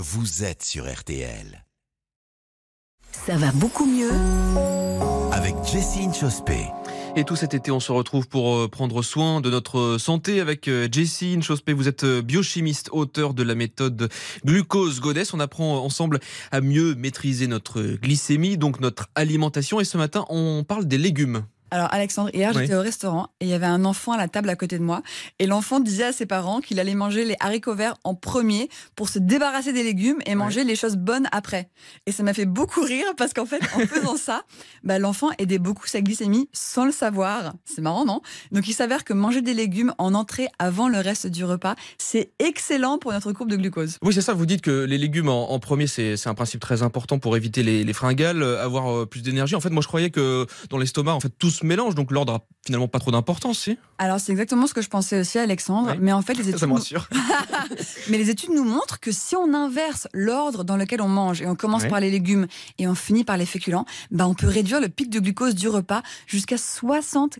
Vous êtes sur RTL. Ça va beaucoup mieux avec Jessie Inchauspé. Et tout cet été, on se retrouve pour prendre soin de notre santé avec Jessie Inchauspé. Vous êtes biochimiste, auteur de la méthode Glucose Goddess. On apprend ensemble à mieux maîtriser notre glycémie, donc notre alimentation. Et ce matin, on parle des légumes. Alors Alexandre, hier j'étais au restaurant et il y avait un enfant à la table à côté de moi et l'enfant disait à ses parents qu'il allait manger les haricots verts en premier pour se débarrasser des légumes et manger les choses bonnes après. Et ça m'a fait beaucoup rire parce qu'en fait en faisant ça, l'enfant aidait beaucoup sa glycémie sans le savoir. C'est marrant, non ? Donc il s'avère que manger des légumes en entrée avant le reste du repas, c'est excellent pour notre courbe de glucose. Oui c'est ça, vous dites que les légumes en premier c'est un principe très important pour éviter les fringales, avoir plus d'énergie. En fait moi je croyais que dans l'estomac en fait tout se mélange, donc l'ordre a finalement pas trop d'importance, si ? Alors c'est exactement ce que je pensais aussi, Alexandre, mais en fait les études mais les études nous montrent que si on inverse l'ordre dans lequel on mange et on commence par les légumes et on finit par les féculents, on peut réduire le pic de glucose du repas jusqu'à 75%.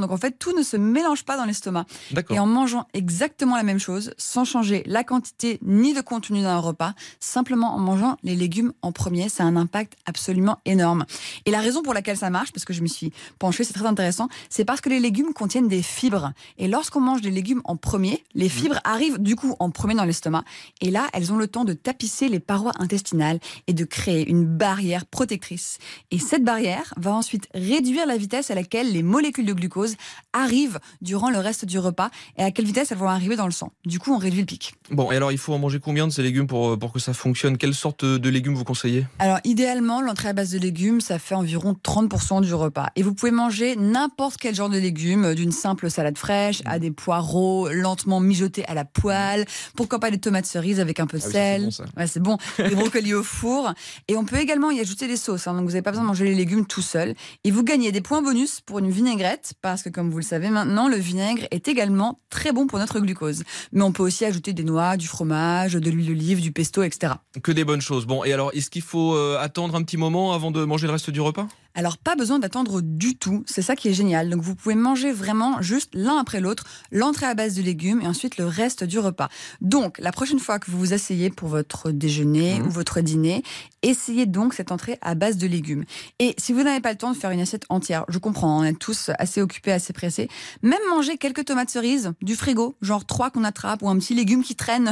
Donc en fait tout ne se mélange pas dans l'estomac. D'accord. Et en mangeant exactement la même chose, sans changer la quantité ni le contenu d'un repas, simplement en mangeant les légumes en premier, ça a un impact absolument énorme. Et la raison pour laquelle ça marche, parce que je me suis penchée, c'est très intéressant, c'est parce que les légumes contiennent des fibres. Et lorsqu'on mange des légumes en premier, les fibres arrivent du coup en premier dans l'estomac. Et là, elles ont le temps de tapisser les parois intestinales et de créer une barrière protectrice. Et cette barrière va ensuite réduire la vitesse à laquelle les molécules de glucose arrivent durant le reste du repas et à quelle vitesse elles vont arriver dans le sang. Du coup, on réduit le pic. Bon, et alors il faut en manger combien de ces légumes pour que ça fonctionne ? Quelle sorte de légumes vous conseillez ? Alors, idéalement, l'entrée à base de légumes, ça fait environ 30% du repas. Et vous pouvez manger n'importe quel genre de légumes, d'une simple salade fraîche à des poireaux lentement mijotés à la poêle, pourquoi pas des tomates cerises avec un peu de sel. Oui, c'est bon, des brocolis au four. Et on peut également y ajouter des sauces, donc vous n'avez pas besoin de manger les légumes tout seul. Et vous gagnez des points bonus pour une vinaigrette, parce que comme vous le savez maintenant, le vinaigre est également très bon pour notre glucose. Mais on peut aussi ajouter des noix, du fromage, de l'huile d'olive, du pesto, etc. Que des bonnes choses. Bon, et alors, est-ce qu'il faut attendre un petit moment avant de manger le reste du repas ? Alors, pas besoin d'attendre du tout, c'est ça qui est génial. Donc, vous pouvez manger vraiment juste l'un après l'autre, l'entrée à base de légumes et ensuite le reste du repas. Donc, la prochaine fois que vous vous asseyez pour votre déjeuner ou votre dîner, essayez donc cette entrée à base de légumes. Et si vous n'avez pas le temps de faire une assiette entière, je comprends, on est tous assez occupés, assez pressés, même manger quelques tomates cerises du frigo, genre 3 qu'on attrape ou un petit légume qui traîne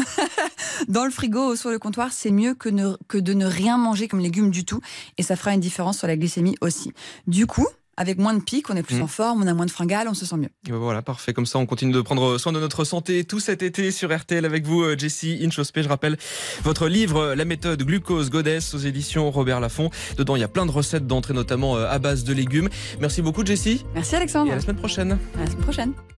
dans le frigo ou sur le comptoir, c'est mieux que de ne rien manger comme légumes du tout et ça fera une différence sur la glycémie aussi. Du coup, avec moins de pic, on est plus en forme, on a moins de fringales, on se sent mieux. Et voilà, parfait. Comme ça, on continue de prendre soin de notre santé tout cet été sur RTL avec vous, Jessie Inchauspé. Je rappelle votre livre, La méthode Glucose Goddess, aux éditions Robert Laffont. Dedans, il y a plein de recettes d'entrée, notamment à base de légumes. Merci beaucoup, Jessie. Merci, Alexandre. Et à la semaine prochaine. À la semaine prochaine.